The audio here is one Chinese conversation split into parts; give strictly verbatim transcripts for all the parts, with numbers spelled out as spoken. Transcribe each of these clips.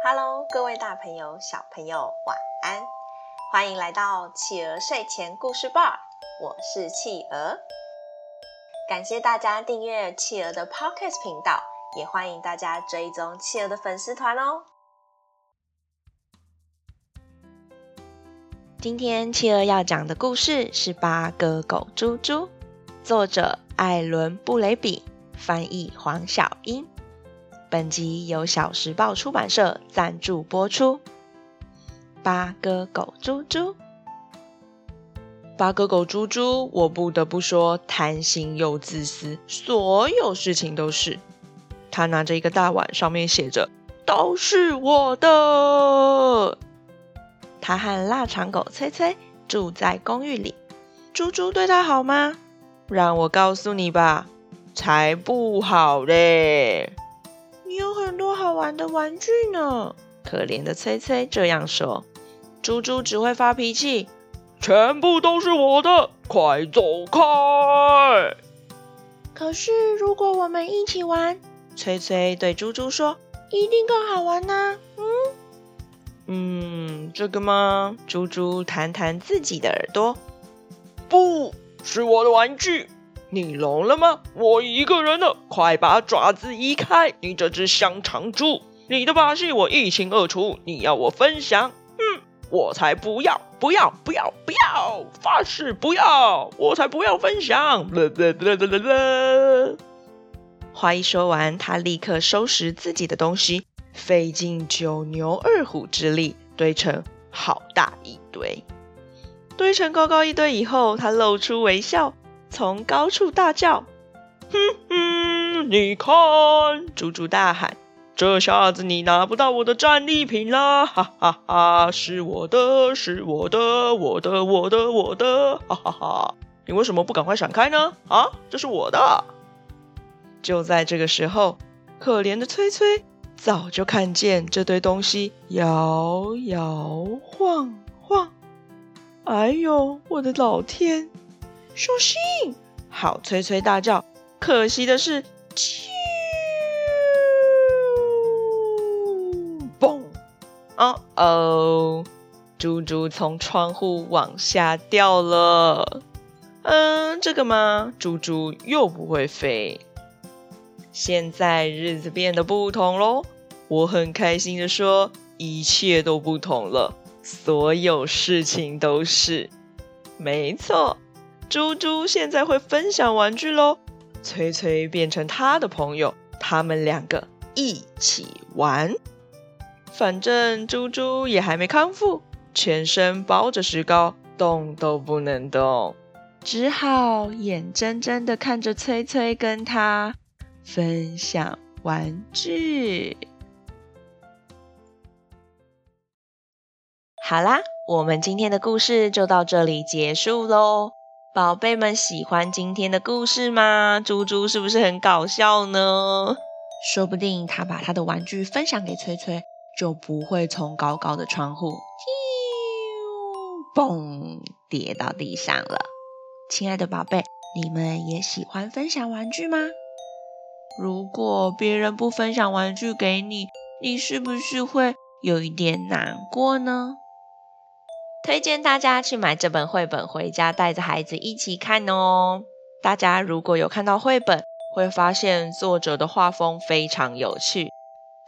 Hello， 各位大朋友、小朋友，晚安！欢迎来到企鹅睡前故事吧，我是企鹅。感谢大家订阅企鹅的 Podcast 频道，也欢迎大家追踪企鹅的粉丝团哦。今天企鹅要讲的故事是八哥狗猪猪，作者艾伦·布雷比，翻译黄小英。本集由小时报出版社赞助播出。八哥狗猪猪，八哥狗猪猪，我不得不说，贪心又自私，所有事情都是。他拿着一个大碗，上面写着“都是我的”。他和腊肠狗崔崔住在公寓里。猪猪对他好吗？让我告诉你吧，才不好嘞！你有很多好玩的玩具呢，可怜的崔崔这样说。猪猪只会发脾气，全部都是我的，快走开！可是如果我们一起玩，崔崔对猪猪说，一定更好玩啊。嗯嗯，这个吗？猪猪弹弹自己的耳朵，不是我的玩具。你聋了吗？我一个人了，快把爪子移开！你这只香肠猪，你的把戏我一清二楚，你要我分享？嗯，我才不要，不要，不要，不要！发誓不要，我才不要分享！啦啦啦啦啦！话一说完，他立刻收拾自己的东西，费尽九牛二虎之力堆成好大一堆。堆成高高一堆以后，他露出微笑。从高处大叫，哼哼，你看！猪猪大喊，这下子你拿不到我的战利品啦！哈哈哈，是我的，是我的，我的，我的，我的！哈哈哈，你为什么不赶快闪开呢？啊，这是我的！就在这个时候，可怜的崔崔早就看见这堆东西摇摇晃晃。哎呦，我的老天！小心！好崔崔大叫，可惜的是，啾！嘣！哦哦，猪猪从窗户往下掉了。嗯，这个吗？猪猪又不会飞。现在日子变得不同咯，我很开心的说，一切都不同了，所有事情都是。没错。猪猪现在会分享玩具咯，崔崔变成他的朋友，他们两个一起玩。反正猪猪也还没康复，全身包着石膏，动都不能动，只好眼睁睁地看着崔崔跟他分享玩具。好啦，我们今天的故事就到这里结束咯。宝贝们喜欢今天的故事吗？猪猪是不是很搞笑呢？说不定他把他的玩具分享给崔崔，就不会从高高的窗户蹦跌到地上了。亲爱的宝贝，你们也喜欢分享玩具吗？如果别人不分享玩具给你，你是不是会有一点难过呢？推荐大家去买这本绘本回家，带着孩子一起看哦。大家如果有看到绘本，会发现作者的画风非常有趣。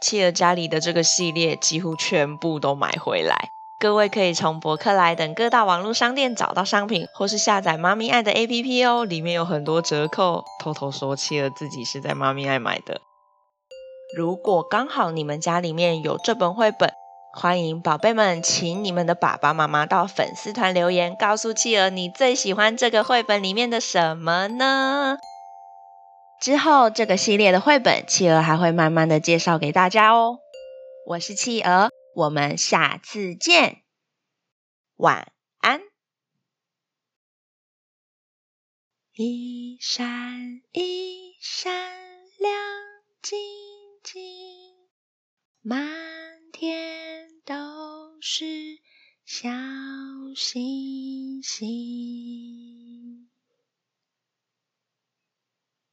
企鹅家里的这个系列几乎全部都买回来，各位可以从博客来等各大网络商店找到商品，或是下载妈咪爱的 A P P 哦，里面有很多折扣。偷偷说，企鹅自己是在妈咪爱买的。如果刚好你们家里面有这本绘本，欢迎宝贝们请你们的爸爸妈妈到粉丝团留言，告诉企鹅你最喜欢这个绘本里面的什么呢？之后这个系列的绘本，企鹅还会慢慢的介绍给大家哦。我是企鹅，我们下次见，晚安。一闪一闪